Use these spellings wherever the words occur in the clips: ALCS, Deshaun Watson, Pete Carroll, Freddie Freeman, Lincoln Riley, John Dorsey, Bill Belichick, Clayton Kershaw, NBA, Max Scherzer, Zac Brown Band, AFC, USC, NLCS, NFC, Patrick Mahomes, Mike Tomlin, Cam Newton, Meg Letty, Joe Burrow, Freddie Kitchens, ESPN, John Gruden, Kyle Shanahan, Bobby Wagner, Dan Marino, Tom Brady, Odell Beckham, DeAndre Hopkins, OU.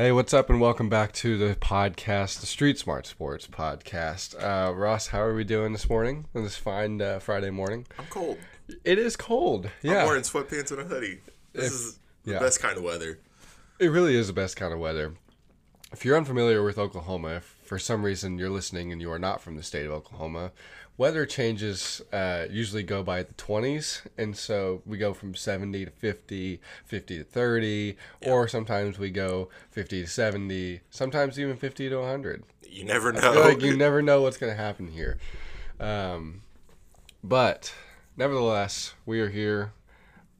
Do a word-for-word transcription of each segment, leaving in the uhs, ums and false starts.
Hey, what's up, and welcome back to the podcast, the Street Smart Sports podcast. Uh, Ross, how are we doing this morning, on this fine uh, Friday morning? I'm cold. It is cold, yeah. I'm wearing sweatpants and a hoodie. This if, is the yeah. best kind of weather. It really is the best kind of weather. If you're unfamiliar with Oklahoma, if for some reason you're listening and you are not from the state of Oklahoma, weather changes uh, usually go by the twenties, and so we go from seventy to fifty, fifty to thirty, yeah. or sometimes we go fifty to seventy, sometimes even fifty to one hundred. You never know. I feel like you never know what's going to happen here. Um, but nevertheless, we are here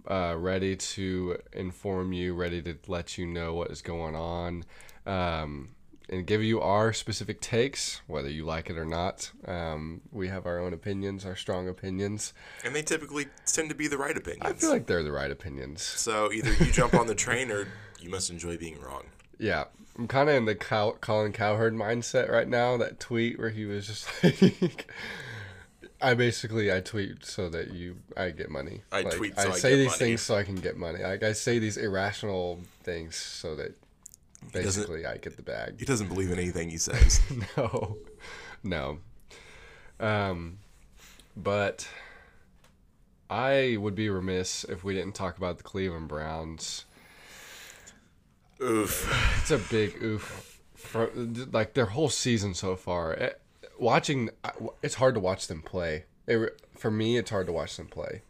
uh, ready to inform you, ready to let you know what is going on. Um, and give you our specific takes, whether you like it or not. Um, we have our own opinions, our strong opinions. And they typically tend to be the right opinions. I feel like they're the right opinions. So either you jump on the train or you must enjoy being wrong. Yeah. I'm kind of in the Cow- Colin Cowherd mindset right now, that tweet where he was just like... I basically, I tweet so that you, I get money. I like, tweet so I, I say get these money. things so I can get money. Like, I say these irrational things so that... Basically, I get the bag. He doesn't believe in anything he says. no. No. Um, but I would be remiss if we didn't talk about the Cleveland Browns. Oof. It's a big oof. For, like, their whole season so far. It, watching, it's hard to watch them play. It, for me, it's hard to watch them play.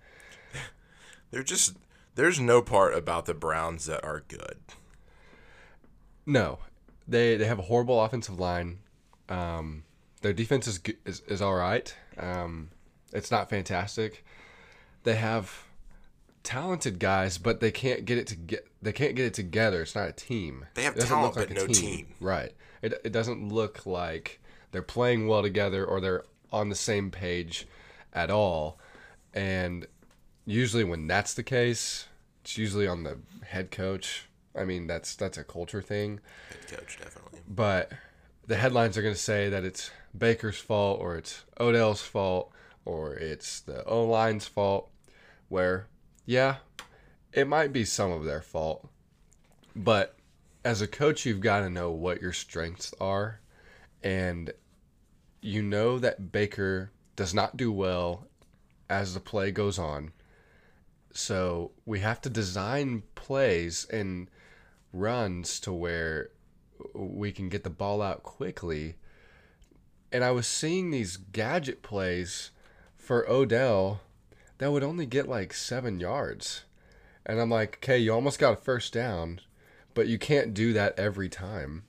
They're just, there's no part about the Browns that are good. No, they they have a horrible offensive line. Um, their defense is, is is all right. Um, it's not fantastic. They have talented guys, but they can't get it to get they can't get it together. It's not a team. They have talent, like but no team. team. Right. It it doesn't look like they're playing well together or they're on the same page at all. And usually, when that's the case, it's usually on the head coach. I mean, that's that's a culture thing. Head coach, definitely. But the headlines are going to say that it's Baker's fault or it's Odell's fault or it's the O-line's fault, where, yeah, it might be some of their fault. But as a coach, you've got to know what your strengths are. And you know that Baker does not do well as the play goes on. So we have to design plays and runs to where we can get the ball out quickly. And I was seeing these gadget plays for Odell that would only get like seven yards. And I'm like, okay, you almost got a first down, but you can't do that every time.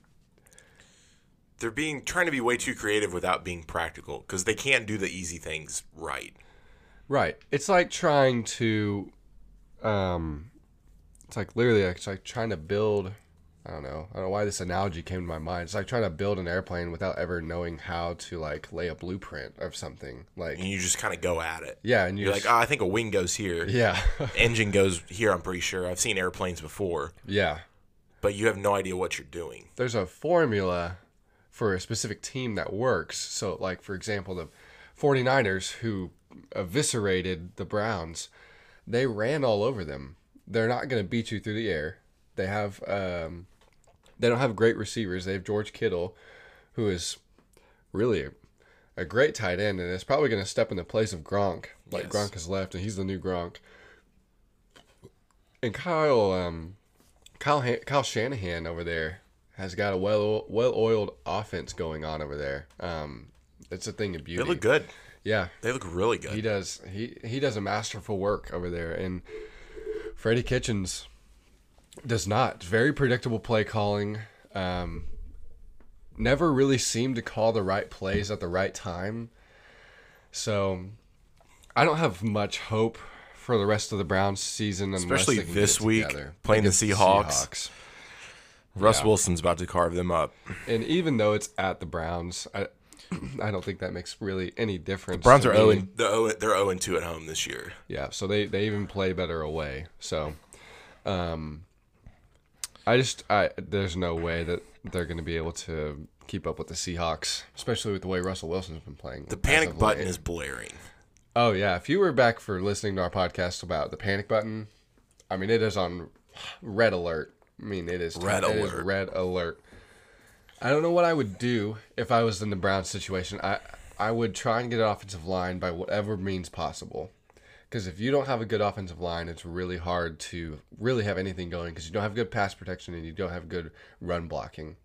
They're being trying to be way too creative without being practical because they can't do the easy things right. Right. It's like trying to, um, it's like literally, it's like trying to build, I don't know, I don't know why this analogy came to my mind. It's like trying to build an airplane without ever knowing how to like lay a blueprint of something. Like, and you just kind of go at it. Yeah. And you You're just, like, oh, I think a wing goes here. Yeah. Engine goes here, I'm pretty sure. I've seen airplanes before. Yeah. But you have no idea what you're doing. There's a formula for a specific team that works. So like, for example, the forty-niners who eviscerated the Browns, they ran all over them. They're not going to beat you through the air. They have um, they don't have great receivers. They have George Kittle, who is really a, a great tight end, and is probably going to step in the place of Gronk. Like yes. Gronk has left, and he's the new Gronk. And Kyle um, Kyle Han- Kyle Shanahan over there has got a well well oiled offense going on over there. Um, it's a thing of beauty. They look good. Yeah. They look really good. He does. He he does a masterful work over there. And Freddie Kitchens does not. Very predictable play calling. Um, never really seemed to call the right plays at the right time. So I don't have much hope for the rest of the Browns season. Especially this week playing the Seahawks. Seahawks. Russ yeah. Wilson's about to carve them up. And even though it's at the Browns... I, I don't think that makes really any difference. The Browns are zero they're zero and two at home this year. Yeah, so they, they even play better away. So, um, I just I there's no way that they're going to be able to keep up with the Seahawks, especially with the way Russell Wilson's been playing. The panic button is blaring. Oh yeah, if you were back for listening to our podcast about the panic button, I mean it is on red alert I mean, it is red alert. It is red alert. I don't know what I would do if I was in the Browns situation. I I would try and get an offensive line by whatever means possible. Because if you don't have a good offensive line, it's really hard to really have anything going because you don't have good pass protection and you don't have good run blocking.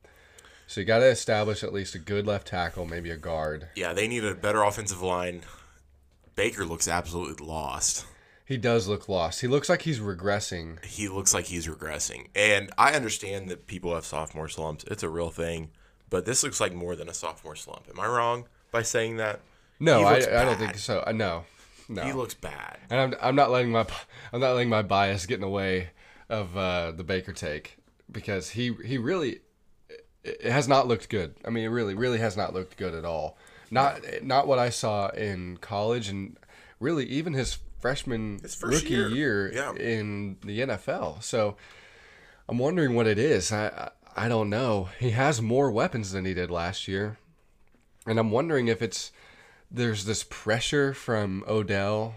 So you got to establish at least a good left tackle, maybe a guard. Yeah, they need a better offensive line. Baker looks absolutely lost. He does look lost. He looks like he's regressing. He looks like he's regressing. And I understand that people have sophomore slumps. It's a real thing. But this looks like more than a sophomore slump. Am I wrong by saying that? No, I, I don't think so. No. No. He looks bad, and I'm I'm not letting my I'm not letting my bias get in the way of uh, the Baker take because he he really it has not looked good. I mean, it really really has not looked good at all. Not not what I saw in college, and really even his freshman his first rookie year, year yeah. in the N F L. So I'm wondering what it is. I I don't know. He has more weapons than he did last year, and I'm wondering if it's. There's this pressure from Odell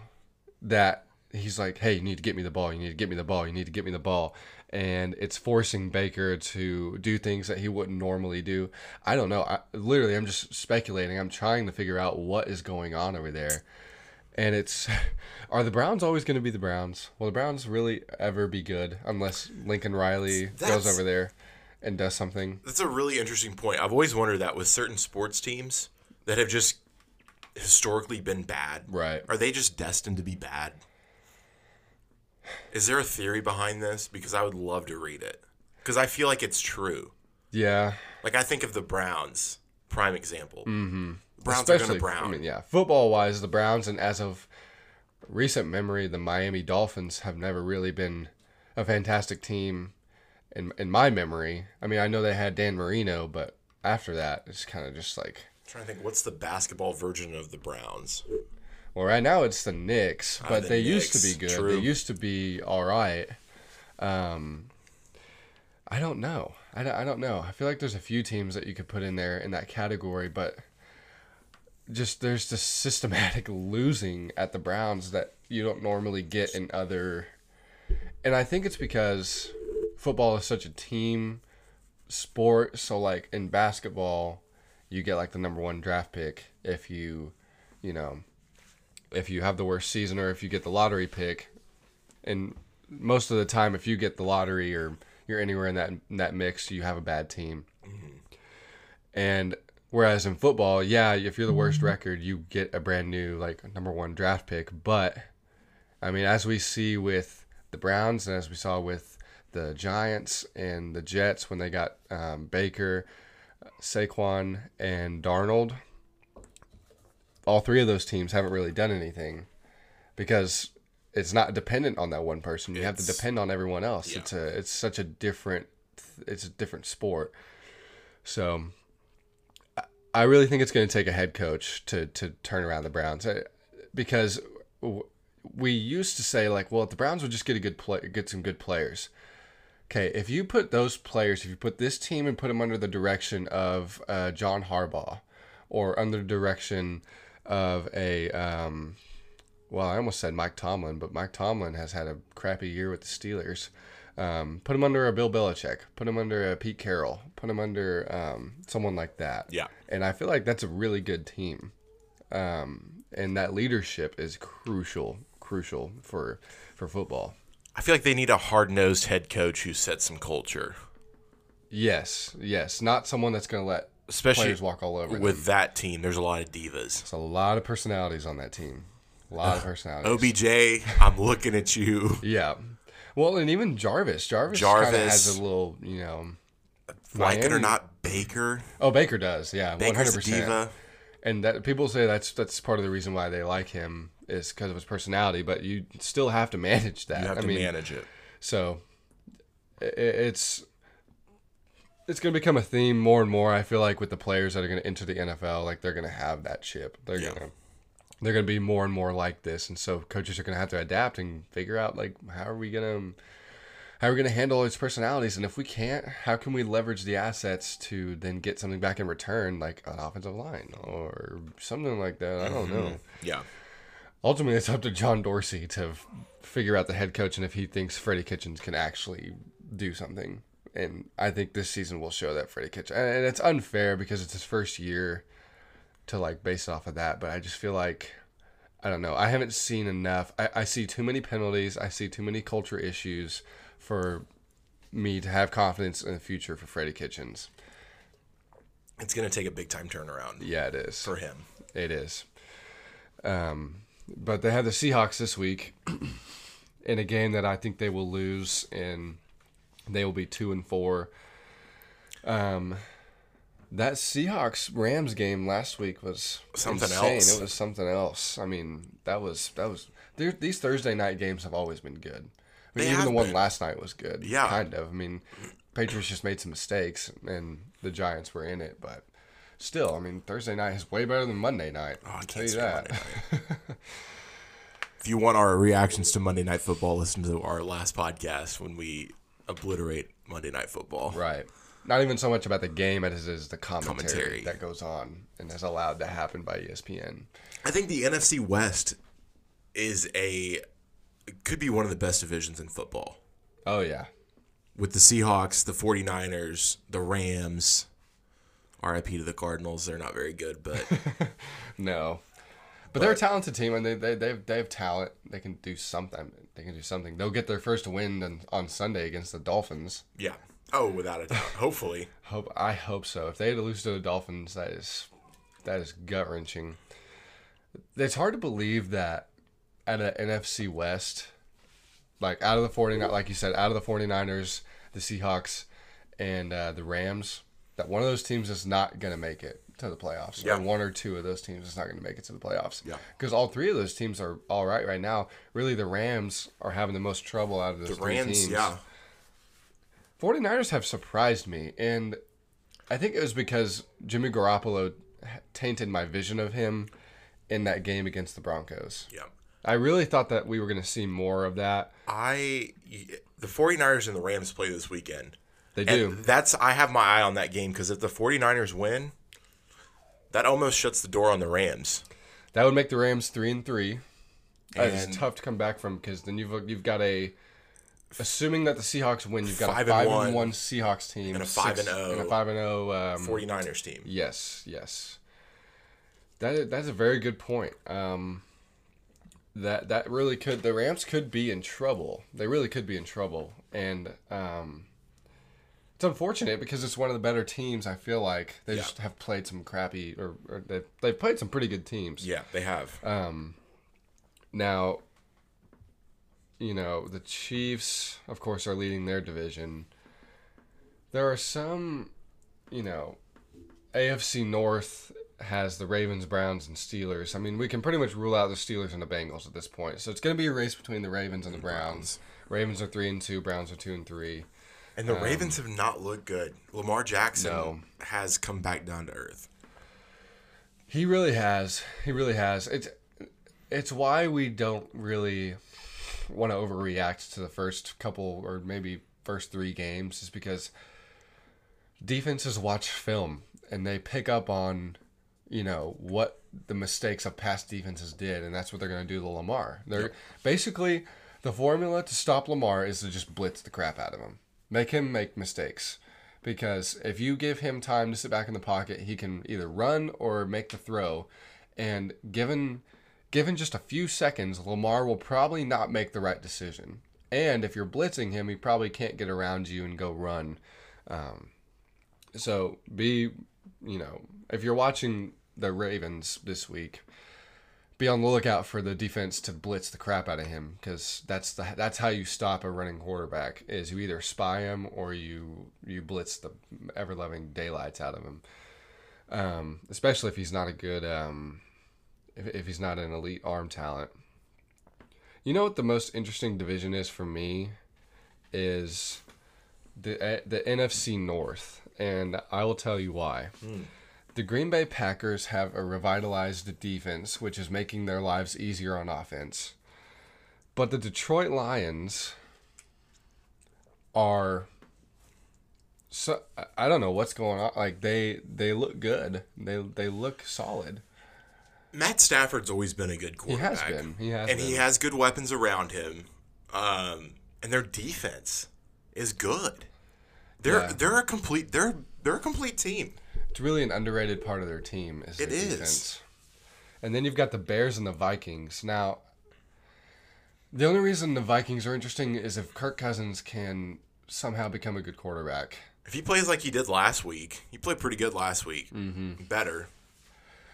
that he's like, hey, you need to get me the ball. You need to get me the ball. You need to get me the ball. And it's forcing Baker to do things that he wouldn't normally do. I don't know. I, literally, I'm just speculating. I'm trying to figure out what is going on over there. And it's, are the Browns always going to be the Browns? Will the Browns really ever be good unless Lincoln Riley that's, goes over there and does something? That's a really interesting point. I've always wondered that with certain sports teams that have just historically been bad. Right. Are they just destined to be bad? Is there a theory behind this? Because I would love to read it. Because I feel like it's true. Yeah. Like I think of the Browns, prime example. Mm-hmm. Browns Especially, are going to Brown. I mean, yeah. Football-wise, the Browns, and as of recent memory, the Miami Dolphins have never really been a fantastic team in in my memory. I mean, I know they had Dan Marino, but after that, it's kind of just like... Trying to think, what's the basketball version of the Browns? Well, right now it's the Knicks, but ah, the they Knicks. used to be good. True. They used to be all right. Um, I don't know. I don't, I don't know. I feel like there's a few teams that you could put in there in that category, but just there's this systematic losing at the Browns that you don't normally get in other. And I think it's because football is such a team sport. So, like in basketball, you get like the number one draft pick if you, you know, if you have the worst season or if you get the lottery pick. And most of the time, if you get the lottery or you're anywhere in that in that mix, you have a bad team. Mm-hmm. And whereas in football, yeah, if you're the worst record, you get a brand new like number one draft pick. But I mean, as we see with the Browns and as we saw with the Giants and the Jets when they got um, Baker, Saquon, and Darnold, all three of those teams haven't really done anything because it's not dependent on that one person. You it's, have to depend on everyone else. Yeah. It's a it's such a different it's a different sport. So I really think it's going to take a head coach to to turn around the Browns because we used to say like, well, if the Browns would just get a good play, get some good players. Okay, if you put those players, if you put this team and put them under the direction of uh, John Harbaugh or under the direction of a, um, well, I almost said Mike Tomlin, but Mike Tomlin has had a crappy year with the Steelers. Um, put him under a Bill Belichick. Put him under a Pete Carroll. Put him under um, someone like that. Yeah. And I feel like that's a really good team. Um, and that leadership is crucial, crucial for, for football. I feel like they need a hard-nosed head coach who sets some culture. Yes, yes. Not someone that's going to let Especially players walk all over with them. That team, there's a lot of divas. There's a lot of personalities on that team. A lot uh, of personalities. O B J, I'm looking at you. Yeah. Well, and even Jarvis. Jarvis, Jarvis kind of has a little, you know. Like Miami. It or not, Baker. Oh, Baker does, yeah. Baker's one hundred percent. A diva. And that, people say that's that's part of the reason why they like him is because of his personality, but you still have to manage that. You have I to mean, manage it. So it, it's it's going to become a theme more and more. I feel like with the players that are going to enter the N F L, like they're going to have that chip. They're yeah. going to they're going to be more and more like this, and so coaches are going to have to adapt and figure out like how are we going to how are we going to handle his personalities, and if we can't, how can we leverage the assets to then get something back in return, like an offensive line or something like that. I don't mm-hmm. know. Yeah. Ultimately, it's up to John Dorsey to f- figure out the head coach and if he thinks Freddie Kitchens can actually do something. And I think this season will show that Freddie Kitchens. And it's unfair because it's his first year to, like, base off of that. But I just feel like, I don't know. I haven't seen enough. I, I see too many penalties. I see too many culture issues for me to have confidence in the future for Freddie Kitchens. It's going to take a big-time turnaround. Yeah, it is. For him. It is. Um, but they have the Seahawks this week in a game that I think they will lose, and they will be two and four. Um, that Seahawks-Rams game last week was something insane. else. It was something else. I mean, that was that was these Thursday night games have always been good. I mean, they even the one been. last night was good. Yeah, kind of. I mean, Patriots just made some mistakes, and the Giants were in it, but still, I mean, Thursday night is way better than Monday night. Oh, I can't say that. If you want our reactions to Monday Night Football, listen to our last podcast when we obliterate Monday Night Football. Right. Not even so much about the game as it is the commentary, commentary that goes on and is allowed to happen by E S P N. I think the N F C West is a could be one of the best divisions in football. Oh, yeah. With the Seahawks, the forty-niners, the Rams. R I P to the Cardinals. They're not very good, but no. But, but they're a talented team, and they they they have, they have talent. They can do something. They can do something. They'll get their first win on, on Sunday against the Dolphins. Yeah. Oh, without a doubt. Hopefully. Hope I hope so. If they had to lose to the Dolphins, that is that is gut wrenching. It's hard to believe that at an N F C West, like out of the forty-niners, like you said, out of the forty-niners, the Seahawks, and uh, the Rams, that one of those teams is not going to make it to the playoffs. Yeah. Or one or two of those teams is not going to make it to the playoffs. Yeah. Because all three of those teams are all right right now. Really, the Rams are having the most trouble out of those the Rams, three teams. Yeah. forty-niners have surprised me, and I think it was because Jimmy Garoppolo tainted my vision of him in that game against the Broncos. Yeah. I really thought that we were going to see more of that. I the forty-niners and the Rams play this weekend. They do. And that's I have my eye on that game because if the forty-niners win, that almost shuts the door on the Rams. That would make the Rams three and three. And it's tough to come back from because then you've you've got a assuming that the Seahawks win, you've got five a five and one, and one Seahawks team and a five six, and zero and a five and zero um, forty-niners team. Yes, yes. That that's a very good point. Um, that that really could the Rams could be in trouble. They really could be in trouble, and. Um, It's unfortunate because it's one of the better teams, I feel like. They yeah. just have played some crappy, or, or they've, they've played some pretty good teams. Yeah, they have. Um, now, you know, the Chiefs, of course, are leading their division. There are some, you know, A F C North has the Ravens, Browns, and Steelers. I mean, we can pretty much rule out the Steelers and the Bengals at this point. So it's going to be a race between the Ravens and the Browns. Ravens are three and two, Browns are two and three. And the Ravens um, have not looked good. Lamar Jackson no. has come back down to earth. He really has. He really has. It's it's why we don't really want to overreact to the first couple or maybe first three games is because defenses watch film and they pick up on, you know, what the mistakes of past defenses did, and that's what they're going to do to Lamar. They're yep. basically the formula to stop Lamar is to just blitz the crap out of him. Make him make mistakes, because if you give him time to sit back in the pocket, he can either run or make the throw. And given given just a few seconds, Lamar will probably not make the right decision. And if you're blitzing him, he probably can't get around you and go run. Um, so be, you know, if you're watching the Ravens this week, be on the lookout for the defense to blitz the crap out of him, because that's the that's how you stop a running quarterback is you either spy him or you you blitz the ever-loving daylights out of him, um, especially if he's not a good um, if if he's not an elite arm talent. You know what the most interesting division is for me is the the N F C North, and I will tell you why. Mm. The Green Bay Packers have a revitalized defense, which is making their lives easier on offense. But the Detroit Lions are so I don't know what's going on. Like they they look good. They they look solid. Matt Stafford's always been a good quarterback. He has been. He has and been. He has good weapons around him. Um, and their defense is good. They're yeah. they're a complete they're they're a complete team. It's really an underrated part of their team. Is it is. Defense. And then you've got the Bears and the Vikings. Now, the only reason the Vikings are interesting is if Kirk Cousins can somehow become a good quarterback. If he plays like he did last week, he played pretty good last week. Mm-hmm. Better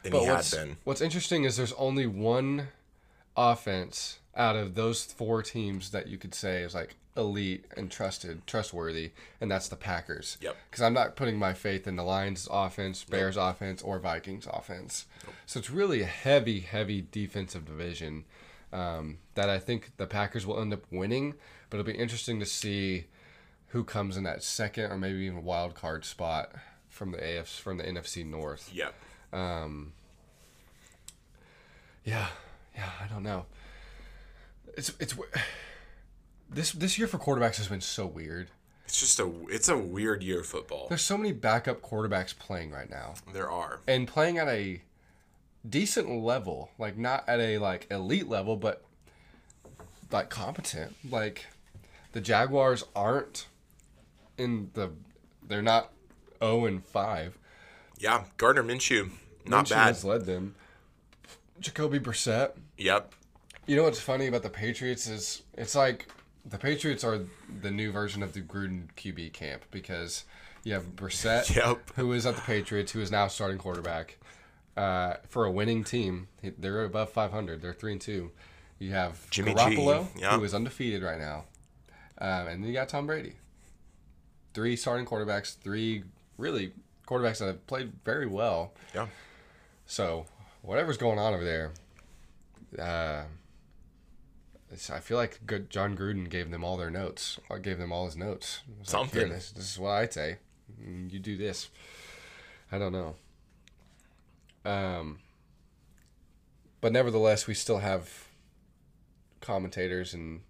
than but he had been. What's interesting is there's only one offense out of those four teams that you could say is like elite and trusted, trustworthy, and that's the Packers. Yep. Because I'm not putting my faith in the Lions offense, Bears nope. offense, or Vikings offense. Nope. So it's really a heavy, heavy defensive division um, that I think the Packers will end up winning, but it'll be interesting to see who comes in that second or maybe even wild card spot from the A F C, from the N F C North. Yep. Um, yeah. Yeah, I don't know. It's it's this this year for quarterbacks has been so weird. It's just a it's a weird year of football. There's so many backup quarterbacks playing right now. There are. And playing at a decent level, like not at a like elite level, but like competent. Like the Jaguars aren't in the they're not oh and five. Yeah, Gardner Minshew, not Minshew bad. Has led them. Jacoby Brissett. Yep. You know what's funny about the Patriots is it's like the Patriots are the new version of the Gruden Q B camp because you have Brissett, yep. who is at the Patriots, who is now starting quarterback uh, for a winning team. They're above five hundred. They're three and two. You have Jimmy Garoppolo, yep. who is undefeated right now, um, and then you got Tom Brady. Three starting quarterbacks, three really quarterbacks that have played very well. Yeah. So whatever's going on over there. Uh, I feel like good John Gruden gave them all their notes. I gave them all his notes. Something. Like, this, this is what I say. You do this. I don't know. Um, but nevertheless, we still have commentators and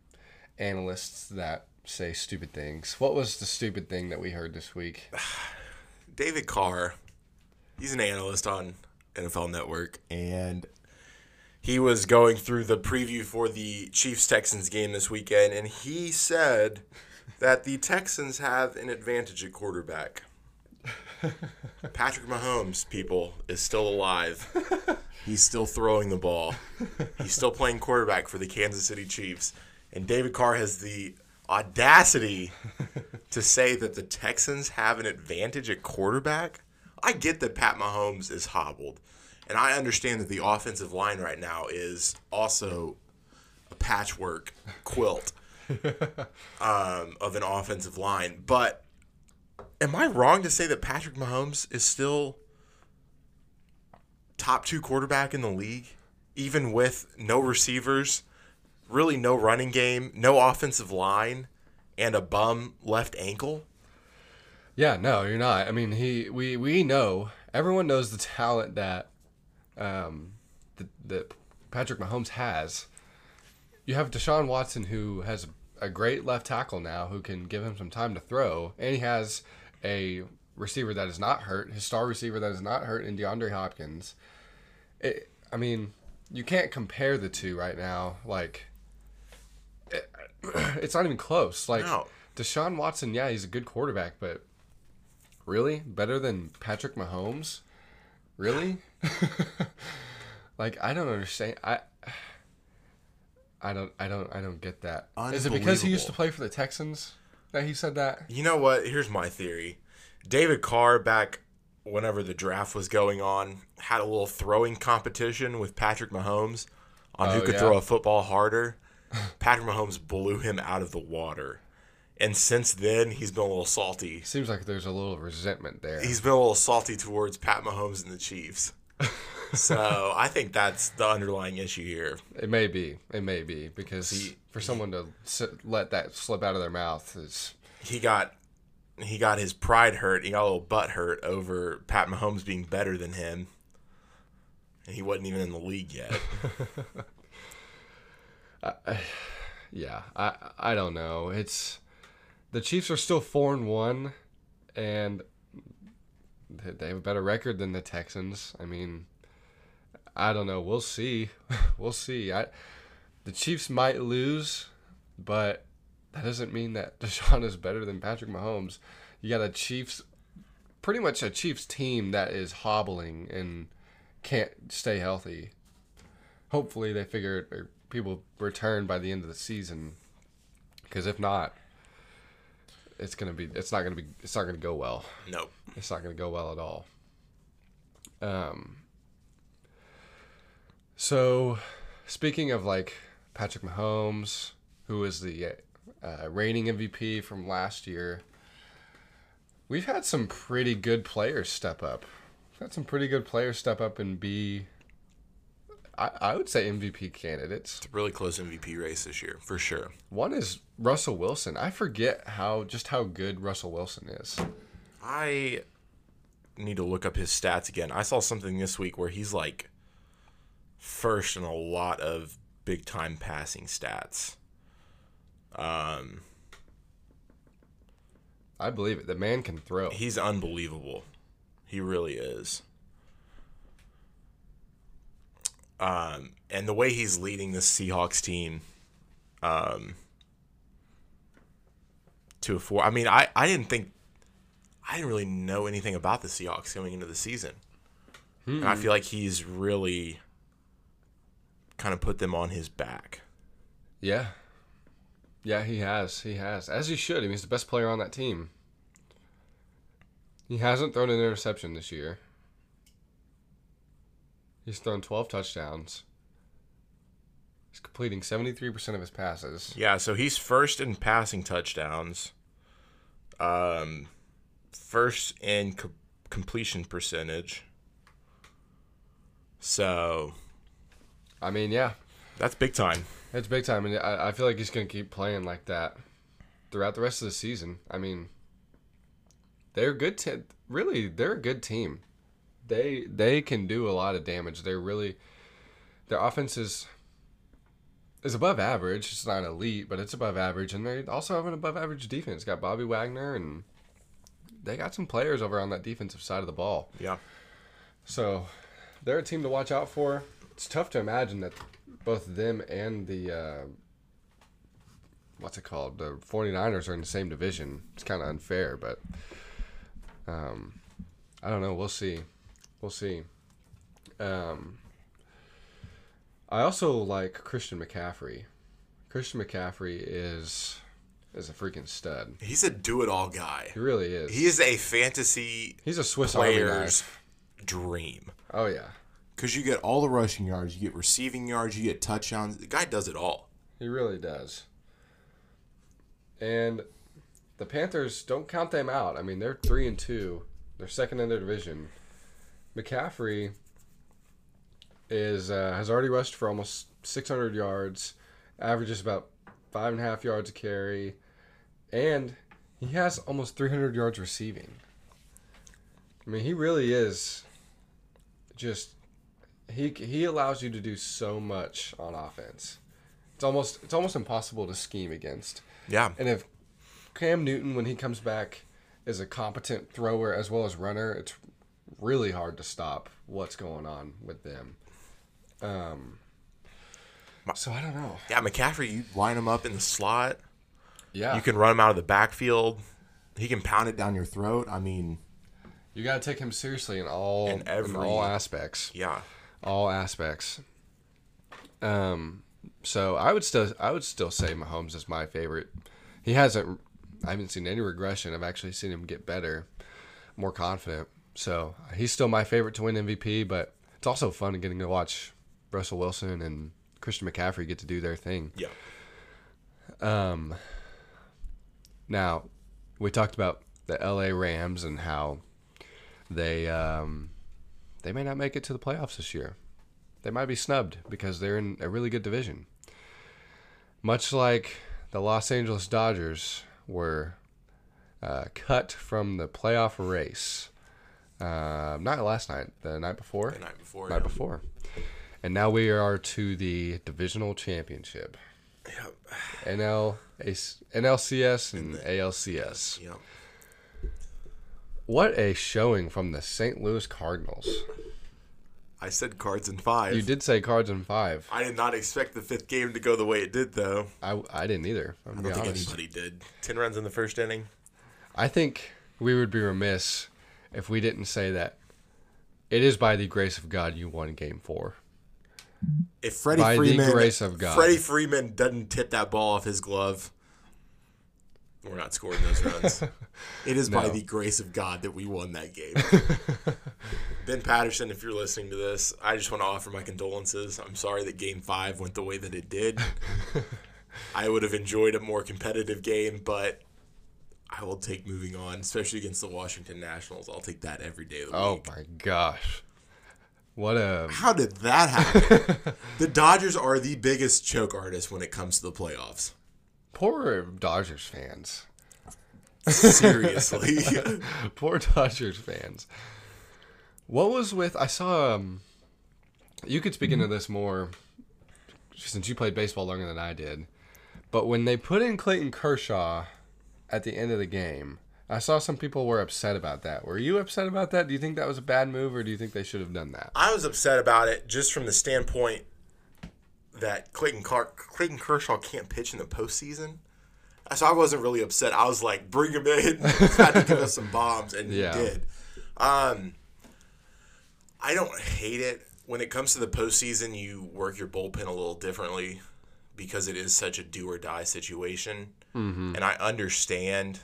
analysts that say stupid things. What was the stupid thing that we heard this week? David Carr. He's an analyst on N F L Network, and he was going through the preview for the Chiefs-Texans game this weekend, and he said that the Texans have an advantage at quarterback. Patrick Mahomes, people, is still alive. He's still throwing the ball. He's still playing quarterback for the Kansas City Chiefs. And David Carr has the audacity to say that the Texans have an advantage at quarterback? I get that Pat Mahomes is hobbled. And I understand that the offensive line right now is also a patchwork quilt um, of an offensive line. But am I wrong to say that Patrick Mahomes is still top two quarterback in the league, even with no receivers, really no running game, no offensive line, and a bum left ankle? Yeah, no, you're not. I mean, he we, we know, everyone knows the talent that Um, that, that Patrick Mahomes has. You have Deshaun Watson, who has a great left tackle now, who can give him some time to throw, and he has a receiver that is not hurt, his star receiver that is not hurt, in DeAndre Hopkins. It, I mean, you can't compare the two right now. Like, it, it's not even close. Like, no. Deshaun Watson, yeah, he's a good quarterback, but really? Better than Patrick Mahomes? Really? Like, I don't understand. I, I don't, I don't, I don't get that. Is it because he used to play for the Texans that he said that? You know what? Here's my theory. David Carr, back whenever the draft was going on, had a little throwing competition with Patrick Mahomes on oh, who could yeah. throw a football harder. Patrick Mahomes blew him out of the water. And since then, he's been a little salty. Seems like there's a little resentment there. He's been a little salty towards Pat Mahomes and the Chiefs. So I think that's the underlying issue here. It may be. It may be. Because he, for someone to sit, let that slip out of their mouth is... He got he got his pride hurt. He got a little butt hurt over Pat Mahomes being better than him. And he wasn't even in the league yet. I, I, yeah. I, I don't know. It's... The Chiefs are still four and one, and they have a better record than the Texans. I mean, I don't know. We'll see. We'll see. I, the Chiefs might lose, but that doesn't mean that Deshaun is better than Patrick Mahomes. You got a Chiefs, pretty much a Chiefs team that is hobbling and can't stay healthy. Hopefully they figure or people return by the end of the season, because if not, it's gonna be it's not gonna be it's not gonna go well. Nope. It's not gonna go well at all. Um. So, speaking of like Patrick Mahomes, who is the uh, reigning M V P from last year, we've had some pretty good players step up. We've had some pretty good players step up and be, I, I would say, M V P candidates. It's a really close M V P race this year, for sure. One is Russell Wilson. I forget how just how good Russell Wilson is. I need to look up his stats again. I saw something this week where he's like first in a lot of big-time passing stats. Um, I believe it. The man can throw. He's unbelievable. He really is. Um, and the way he's leading this Seahawks team um, to a four. I mean, I, I didn't think – I didn't really know anything about the Seahawks coming into the season. Hmm. And I feel like he's really kind of put them on his back. Yeah. Yeah, he has. He has. As he should. I mean, he's the best player on that team. He hasn't thrown an interception this year. He's thrown twelve touchdowns. He's completing seventy-three percent of his passes. Yeah, so he's first in passing touchdowns. Um, first in co- completion percentage. So, I mean, yeah. That's big time. It's big time, and I, I feel like he's going to keep playing like that throughout the rest of the season. I mean, they're good. T- really, they're a good team. They they can do a lot of damage. They're really their offense is is above average. It's not elite, but it's above average, and they also have an above average defense. Got Bobby Wagner, and they got some players over on that defensive side of the ball. Yeah. So they're a team to watch out for. It's tough to imagine that both them and the uh, what's it called? The 49ers are in the same division. It's kind of unfair, but um, I don't know. We'll see. We'll see. Um, I also like Christian McCaffrey. Christian McCaffrey is is a freaking stud. He's a do-it-all guy. He really is. He is a fantasy He's a Swiss player's dream. Oh, yeah. Because you get all the rushing yards, you get receiving yards, you get touchdowns. The guy does it all. He really does. And the Panthers, don't count them out. I mean, they're three and two. They're second in their division. McCaffrey is uh, has already rushed for almost six hundred yards, averages about five and a half yards a carry, and he has almost three hundred yards receiving. I mean, he really is just he he allows you to do so much on offense. It's almost it's almost impossible to scheme against. Yeah. And if Cam Newton, when he comes back, is a competent thrower as well as runner, it's really hard to stop what's going on with them. Um, so I don't know. Yeah, McCaffrey, you line him up in the slot. Yeah. You can run him out of the backfield. He can pound it down your throat. I mean, you got to take him seriously in all in, every, in all aspects. Yeah. All aspects. Um so I would still I would still say Mahomes is my favorite. He hasn't I haven't seen any regression. I've actually seen him get better, more confident. So he's still my favorite to win M V P, but it's also fun getting to watch Russell Wilson and Christian McCaffrey get to do their thing. Yeah. Um. Now, we talked about the L A Rams and how they um, they may not make it to the playoffs this year. They might be snubbed because they're in a really good division. Much like the Los Angeles Dodgers were uh, cut from the playoff race. Uh, not last night, the night before. The night before. Night yeah. before. And now we are to the divisional championship. Yep. N L, N L C S and the A L C S. Yep. What a showing from the Saint Louis Cardinals. I said Cards in five. You did say Cards in five. I did not expect the fifth game to go the way it did, though. I, I didn't either. I don't think honest. anybody did. ten runs in the first inning. I think we would be remiss if we didn't say that it is by the grace of God you won Game Four. If Freddie by Freeman, the grace of God, Freddie Freeman doesn't tip that ball off his glove, we're not scoring those runs. It is no. by the grace of God that we won that game. Ben Patterson, if you're listening to this, I just want to offer my condolences. I'm sorry that Game Five went the way that it did. I would have enjoyed a more competitive game, but I will take moving on, especially against the Washington Nationals. I'll take that every day of the oh week. Oh, my gosh. What a... How did that happen? The Dodgers are the biggest choke artists when it comes to the playoffs. Poor Dodgers fans. Seriously. Poor Dodgers fans. What was with... I saw... Um, you could speak mm-hmm. into this more since you played baseball longer than I did. But when they put in Clayton Kershaw... at the end of the game, I saw some people were upset about that. Were you upset about that? Do you think that was a bad move, or do you think they should have done that? I was upset about it just from the standpoint that Clayton, Car- Clayton Kershaw can't pitch in the postseason. So I wasn't really upset. I was like, bring him in. He's got to give us some bombs, and yeah. he did. Um, I don't hate it. When it comes to the postseason, you work your bullpen a little differently because it is such a do-or-die situation. Mm-hmm. And I understand,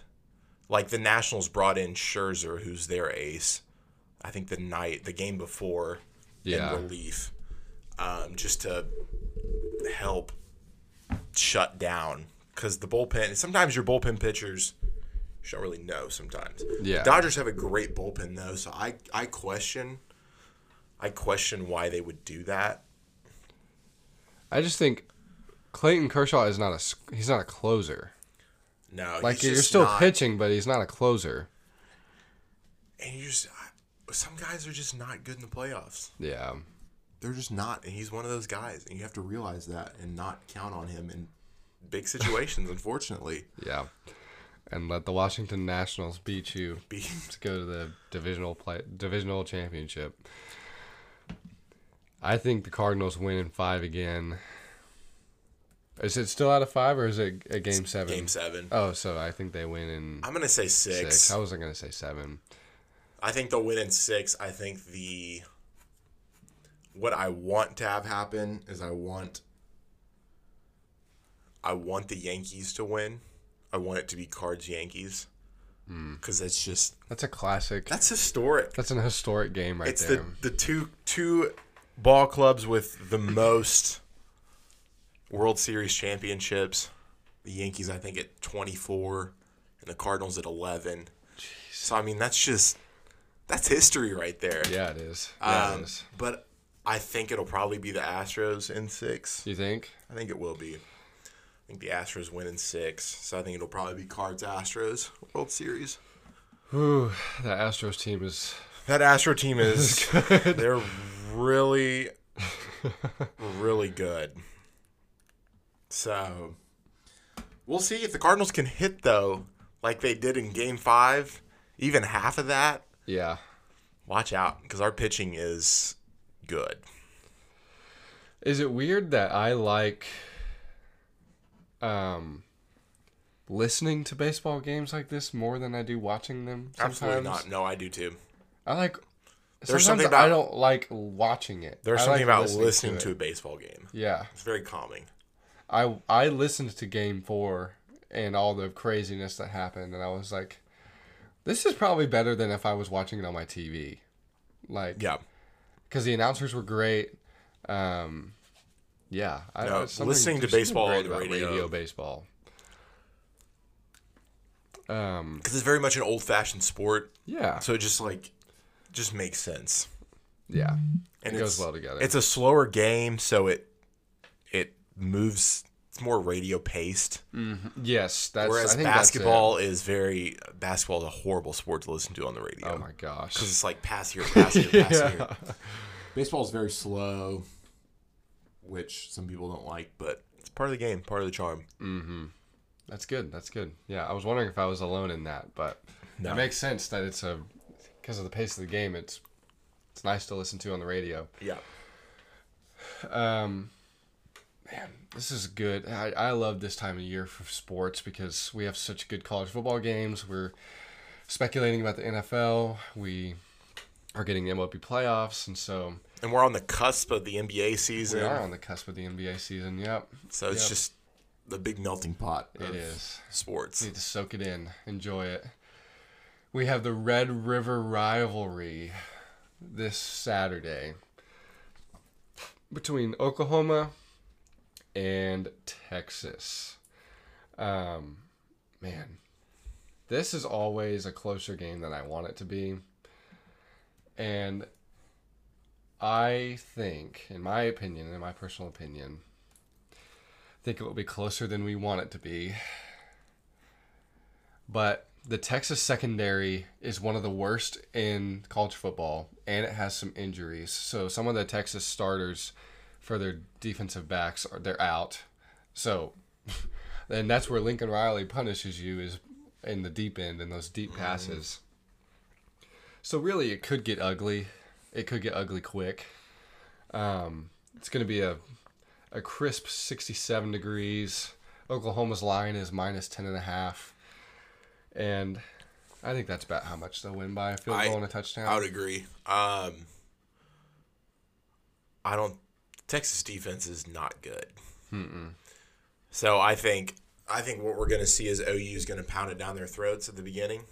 like, the Nationals brought in Scherzer, who's their ace, I think the night, the game before, yeah. in relief, um, just to help shut down. Because the bullpen, sometimes your bullpen pitchers, you don't really know sometimes. Yeah. The Dodgers have a great bullpen, though, so I, I question, I question why they would do that. I just think Clayton Kershaw is not a, he's not a closer. No, like he's you're just still not, pitching, but he's not a closer. And you just, some guys are just not good in the playoffs. Yeah, they're just not, and he's one of those guys, and you have to realize that and not count on him in big situations, unfortunately. Yeah, and let the Washington Nationals beat you beat. to go to the divisional play, divisional championship. I think the Cardinals win in five again. Is it still out of five, or is it a game seven? Game seven. Oh, so I think they win in... I'm going to say six. six. I wasn't going to say seven. I think they'll win in six. I think the... What I want to have happen is I want... I want the Yankees to win. I want it to be Cards-Yankees. Because mm. that's just... That's a classic. That's historic. That's an historic game right it's there. It's the, the two, two ball clubs with the most... World Series championships, the Yankees, I think, at twenty-four, and the Cardinals at eleven. Jeez. So, I mean, that's just – that's history right there. Yeah, it is. Yeah, um, it is. But I think it'll probably be the Astros in six. You think? I think it will be. I think the Astros win in six, so I think it'll probably be Cards-Astros World Series. Ooh, that Astros team is – That Astro team is – They're really, really good. So, we'll see if the Cardinals can hit, though, like they did in Game five, even half of that. Yeah. Watch out, because our pitching is good. Is it weird that I like um, listening to baseball games like this more than I do watching them sometimes? Absolutely not. No, I do, too. I like... There's something about, I don't like watching it. There's something like about listening, listening to, to a baseball game. Yeah. It's very calming. I, I listened to Game Four and all the craziness that happened, and I was like, this is probably better than if I was watching it on my T V. Like, yeah, because the announcers were great. Um, yeah, I no, listening to baseball on the radio. radio baseball. Um, because it's very much an old-fashioned sport. Yeah, so it just like just makes sense. Yeah, and it goes well together. It's a slower game, so it it. moves, it's more radio paced. Mm-hmm. Yes, that's whereas I think basketball that's is very basketball is a horrible sport to listen to on the radio. Oh my gosh, because it's like pass here, pass here, yeah. pass here. Baseball is very slow, which some people don't like, but it's part of the game, part of the charm. Mm-hmm. That's good. That's good. Yeah, I was wondering if I was alone in that, but no. It makes sense that it's a because of the pace of the game. It's it's nice to listen to on the radio. Yeah. Um. Man, this is good. I, I love this time of year for sports because we have such good college football games. We're speculating about the N F L. We are getting the M L B playoffs, and so and we're on the cusp of the N B A season. We are on the cusp of the N B A season. Yep. So it's yep. just the big melting pot. Of it is sports. You need to soak it in, enjoy it. We have the Red River rivalry this Saturday between Oklahoma and Texas. Um, man, this is always a closer game than I want it to be. And I think, in my opinion, in my personal opinion, I think it will be closer than we want it to be. But the Texas secondary is one of the worst in college football, and it has some injuries. So some of the Texas starters for their defensive backs, are they're out. So, and that's where Lincoln Riley punishes you, is in the deep end and those deep passes. Mm. So really, it could get ugly. It could get ugly quick. Um, it's going to be a a crisp sixty-seven degrees. Oklahoma's line is minus ten and a half, and I think that's about how much they'll win by a field goal and a touchdown. I would agree. Um, I don't. Texas defense is not good. Mm-mm. So I think I think what we're going to see is O U is going to pound it down their throats at the beginning.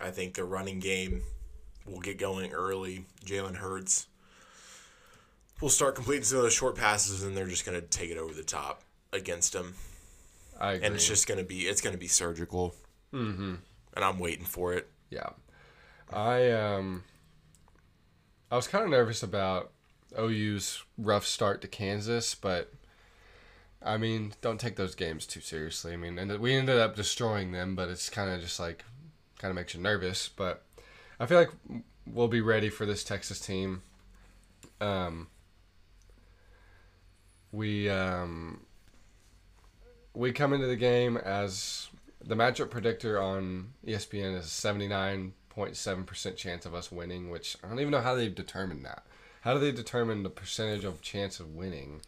I think the running game will get going early. Jalen Hurts will start completing some of those short passes, and they're just going to take it over the top against them. I agree. And it's just going to be it's going to be surgical. Mm-hmm. And I'm waiting for it. Yeah, I um, I was kind of nervous about O U's rough start to Kansas, but I mean, don't take those games too seriously. I mean, and we ended up destroying them, but it's kind of just like, kind of makes you nervous. But I feel like we'll be ready for this Texas team. Um, we um, we come into the game as the matchup predictor on E S P N is a seventy-nine point seven percent chance of us winning, which I don't even know how they've determined that. How do they determine the percentage of chance of winning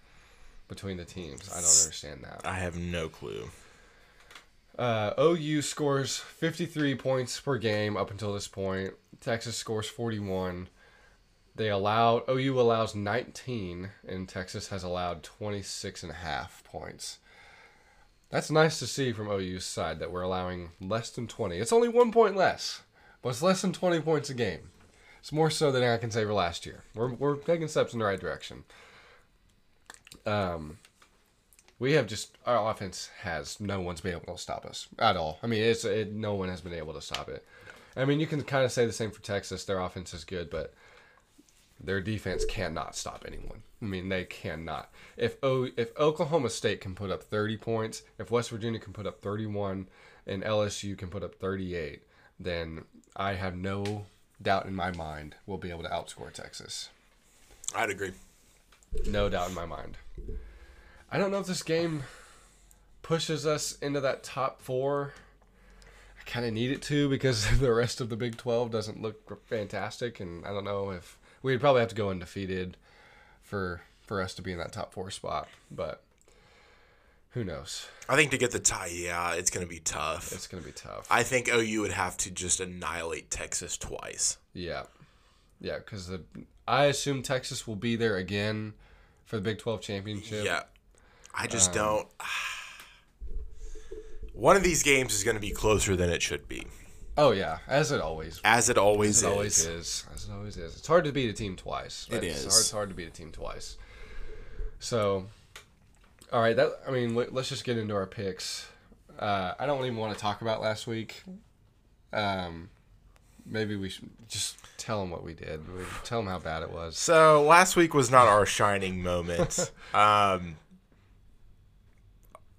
between the teams? I don't understand that. I have no clue. Uh, O U scores fifty-three points per game up until this point. Texas scores forty-one. They allow O U allows nineteen, and Texas has allowed twenty-six and a half points. That's nice to see from O U's side that we're allowing less than twenty. It's only one point less, but it's less than twenty points a game. It's more so than I can say for last year. We're we're taking steps in the right direction. Um, we have just our offense has no one's been able to stop us at all. I mean, it's it, no one has been able to stop it. I mean, you can kind of say the same for Texas. Their offense is good, but their defense cannot stop anyone. I mean, they cannot. If o, if Oklahoma State can put up thirty points, if West Virginia can put up thirty-one, and L S U can put up thirty-eight, then I have no doubt in my mind we'll be able to outscore Texas. I'd agree. No doubt in my mind. I don't know if this game pushes us into that top four. I kind of need it to because the rest of the Big twelve doesn't look fantastic, and I don't know if we'd probably have to go undefeated for for us to be in that top four spot, but who knows? I think to get the tie, yeah, it's going to be tough. It's going to be tough. I think O U would have to just annihilate Texas twice. Yeah. Yeah, because I assume Texas will be there again for the Big twelve championship. Yeah. I just um, don't. One of these games is going to be closer than it should be. Oh, yeah, as it always As it always as it is. always is. As it always is. It's hard to beat a team twice. Right? It is. It's hard, it's hard to beat a team twice. So, all right, that, I mean, let's just get into our picks. Uh, I don't even want to talk about last week. Um, maybe we should just tell them what we did. We tell them how bad it was. So last week was not our shining moment. um,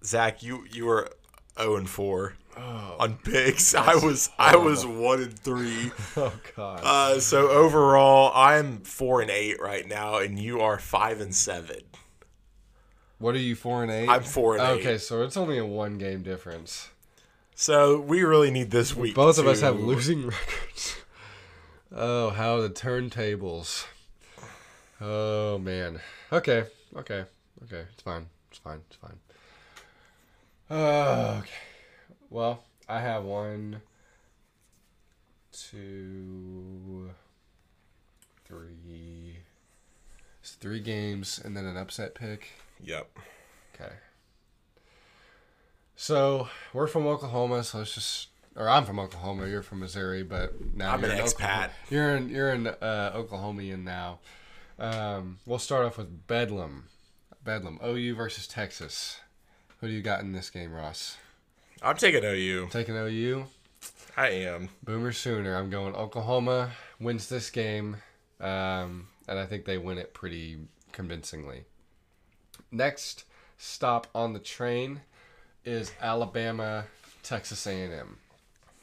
Zach, you you were zero and four on picks. I was horrible. I was one and three. Oh God. Uh, so overall, I'm four and eight right now, and you are five and seven. What are you, four and eight? I'm four and eight. Okay, so it's only a one game difference. So we really need this week. Both of us have losing records. Oh, how the turntables. Oh man. Okay. Okay. Okay. It's fine. It's fine. It's fine. Oh, okay. Well, I have one, two, three. It's three games and then an upset pick. Yep. Okay. So we're from Oklahoma, so let's just. Or I'm from Oklahoma. You're from Missouri, but now I'm you're an expat. You're in you're in uh, Oklahomian now. Um, we'll start off with Bedlam. Bedlam. O U versus Texas. Who do you got in this game, Ross? I'm taking O U. Taking O U. I am. Boomer Sooner. I'm going Oklahoma wins this game, um, and I think they win it pretty convincingly. Next stop on the train is Alabama, Texas A and M.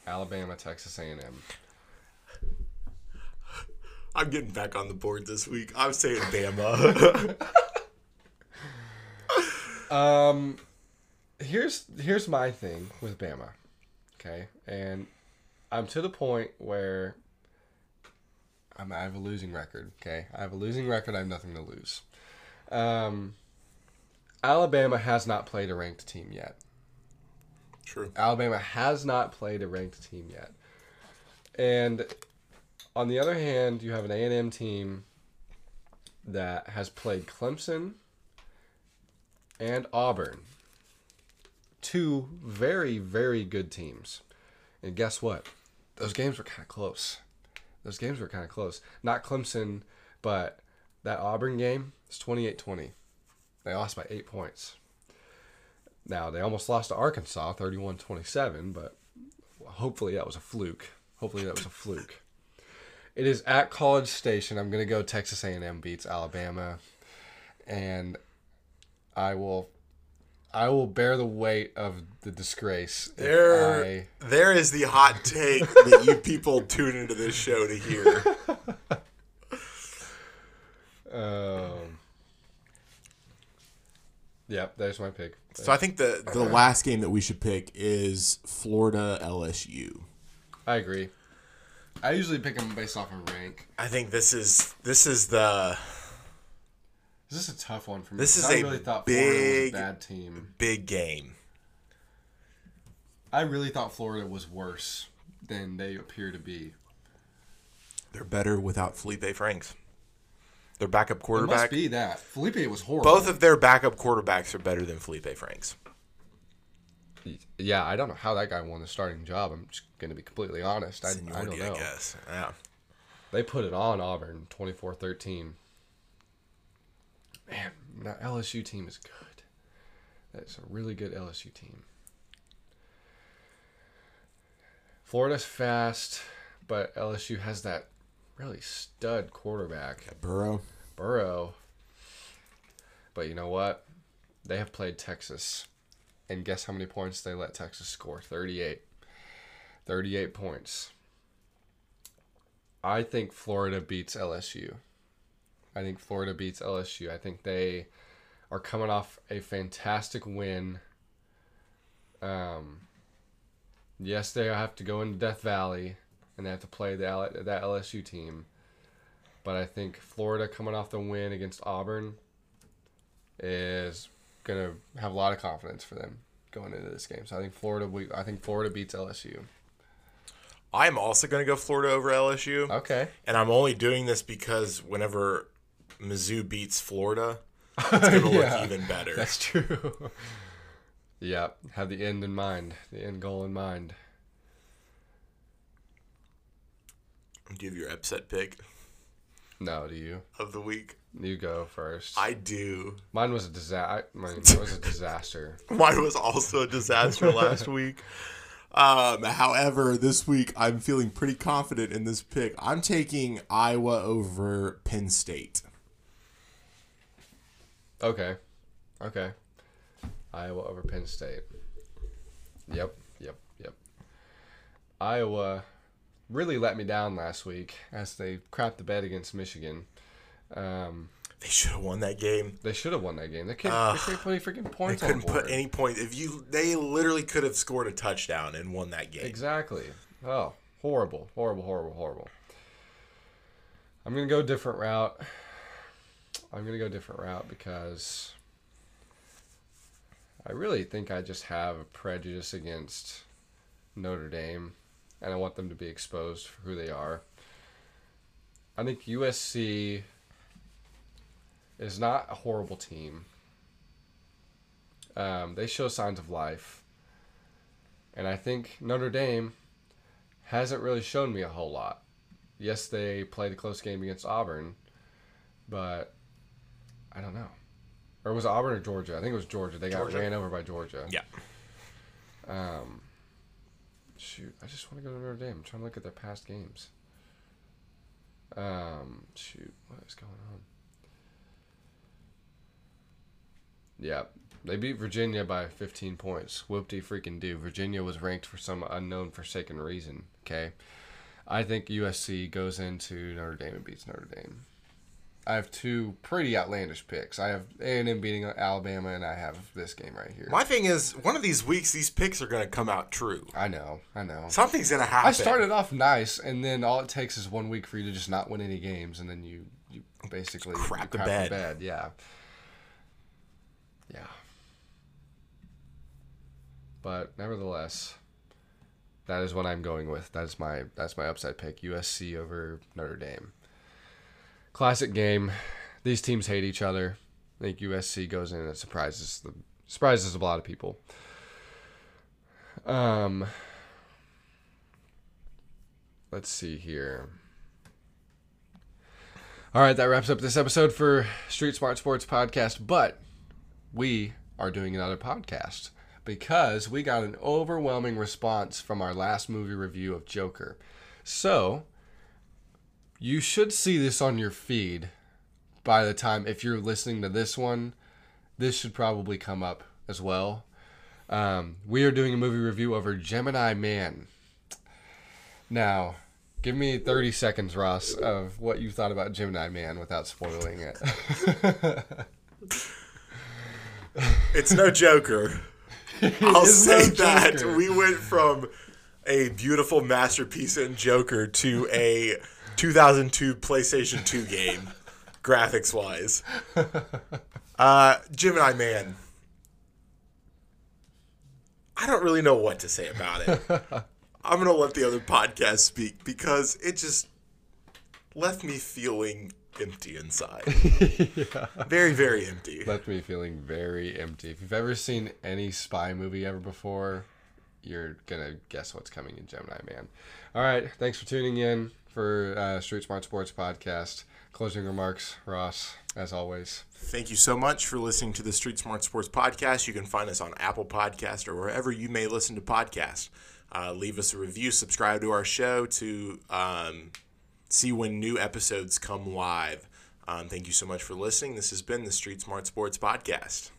Alabama, Texas A and M. I'm getting back on the board this week. I'm saying Bama. um, here's here's my thing with Bama, okay? And I'm to the point where I'm, I have a losing record, okay? I have a losing record. I have nothing to lose. Um, Alabama has not played a ranked team yet. True. Alabama has not played a ranked team yet. And on the other hand, you have an A and M team that has played Clemson and Auburn. Two very, very good teams. And guess what? Those games were kind of close. Those games were kind of close. Not Clemson, but that Auburn game, it's twenty-eight twenty. They lost by eight points. Now, they almost lost to Arkansas, thirty-one twenty-seven, but hopefully that was a fluke. Hopefully that was a fluke. It is at College Station. I'm going to go Texas A and M beats Alabama, and I will I will bear the weight of the disgrace. There, I... there is the hot take that you people tune into this show to hear. um... Yeah, there's my pick. There's. So I think the, the okay. last game that we should pick is Florida L S U. I agree. I usually pick them based off of rank. I think this is this is the. This is a tough one for me. This is I a really thought big Florida was a bad team. Big game. I really thought Florida was worse than they appear to be. They're better without Felipe Franks. Their backup quarterback. It must be that. Felipe was horrible. Both of their backup quarterbacks are better than Felipe Franks. Yeah, I don't know how that guy won the starting job. I'm just going to be completely honest. I, I don't know. I guess. Yeah. They put it on Auburn, twenty-four thirteen. Man, that L S U team is good. That's a really good L S U team. Florida's fast, but L S U has that really stud quarterback. Yeah, Burrow. Burrow. But you know what? They have played Texas. And guess how many points they let Texas score? thirty-eight. thirty-eight points. I think Florida beats L S U. I think Florida beats L S U. I think they are coming off a fantastic win. Um, yes, they have to go into Death Valley. And they have to play the, that L S U team. But I think Florida coming off the win against Auburn is going to have a lot of confidence for them going into this game. So I think Florida we, I think Florida beats L S U. I'm also going to go Florida over L S U. Okay. And I'm only doing this because whenever Mizzou beats Florida, it's going to yeah, look even better. That's true. Yeah, have the end in mind, the end goal in mind. Do you have your upset pick? No, do you? Of the week? You go first. I do. Mine was a disaster. Mine was a disaster. Mine was also a disaster last week. Um, however, this week I'm feeling pretty confident in this pick. I'm taking Iowa over Penn State. Okay. Okay. Iowa over Penn State. Yep. Yep. Yep. Iowa really let me down last week as they crapped the bed against Michigan. Um, they should have won that game. They should have won that game. They couldn't, uh, they couldn't put any freaking points. They couldn't on put any points. If you, they literally could have scored a touchdown and won that game. Exactly. Oh, horrible, horrible, horrible, horrible. I'm gonna go a different route. I'm gonna go a different route because I really think I just have a prejudice against Notre Dame. and I want them to be exposed for who they are. I think U S C is not a horrible team. Um, they show signs of life. And I think Notre Dame hasn't really shown me a whole lot. Yes, they played a close game against Auburn, but I don't know. Or was it Auburn or Georgia? I think it was Georgia. They got Georgia. ran over by Georgia. Yeah. Um. Shoot, I just want to go to Notre Dame. I'm trying to look at their past games. Um. Shoot, what is going on? Yeah, they beat Virginia by fifteen points. Whoop-de-freaking-do. Virginia was ranked for some unknown forsaken reason, okay? I think U S C goes into Notre Dame and beats Notre Dame. I have two pretty outlandish picks. I have A and M beating Alabama, and I have this game right here. My thing is, one of these weeks, these picks are going to come out true. I know, I know. Something's going to happen. I started off nice, and then all it takes is one week for you to just not win any games, and then you, you basically crap, you crap the bed. The bed. Yeah. Yeah. But nevertheless, that is what I'm going with. That's my that's my upside pick. U S C over Notre Dame. Classic game. These teams hate each other. I think U S C goes in and surprises the surprises a lot of people. Um let's see here. All right, that wraps up this episode for Street Smart Sports Podcast, but we are doing another podcast because we got an overwhelming response from our last movie review of Joker. So, you should see this on your feed by the time, if you're listening to this one, this should probably come up as well. Um, we are doing a movie review over Gemini Man. Now, give me thirty seconds, Ross, of what you thought about Gemini Man without spoiling it. It's no Joker. I'll say no Joker. That. We went from a beautiful masterpiece in Joker to a two thousand two PlayStation two game, graphics-wise. Uh, Gemini Man. I don't really know what to say about it. I'm going to let the other podcast speak because it just left me feeling empty inside. Yeah. Very, very empty. Left me feeling very empty. If you've ever seen any spy movie ever before, you're going to guess what's coming in Gemini Man. All right. Thanks for tuning in for uh, Street Smart Sports Podcast. Closing remarks, Ross, as always. Thank you so much for listening to the Street Smart Sports Podcast. You can find us on Apple Podcasts or wherever you may listen to podcasts. Uh, leave us a review. Subscribe to our show to... Um, see when new episodes come live. Um, thank you so much for listening. This has been the Street Smart Sports Podcast.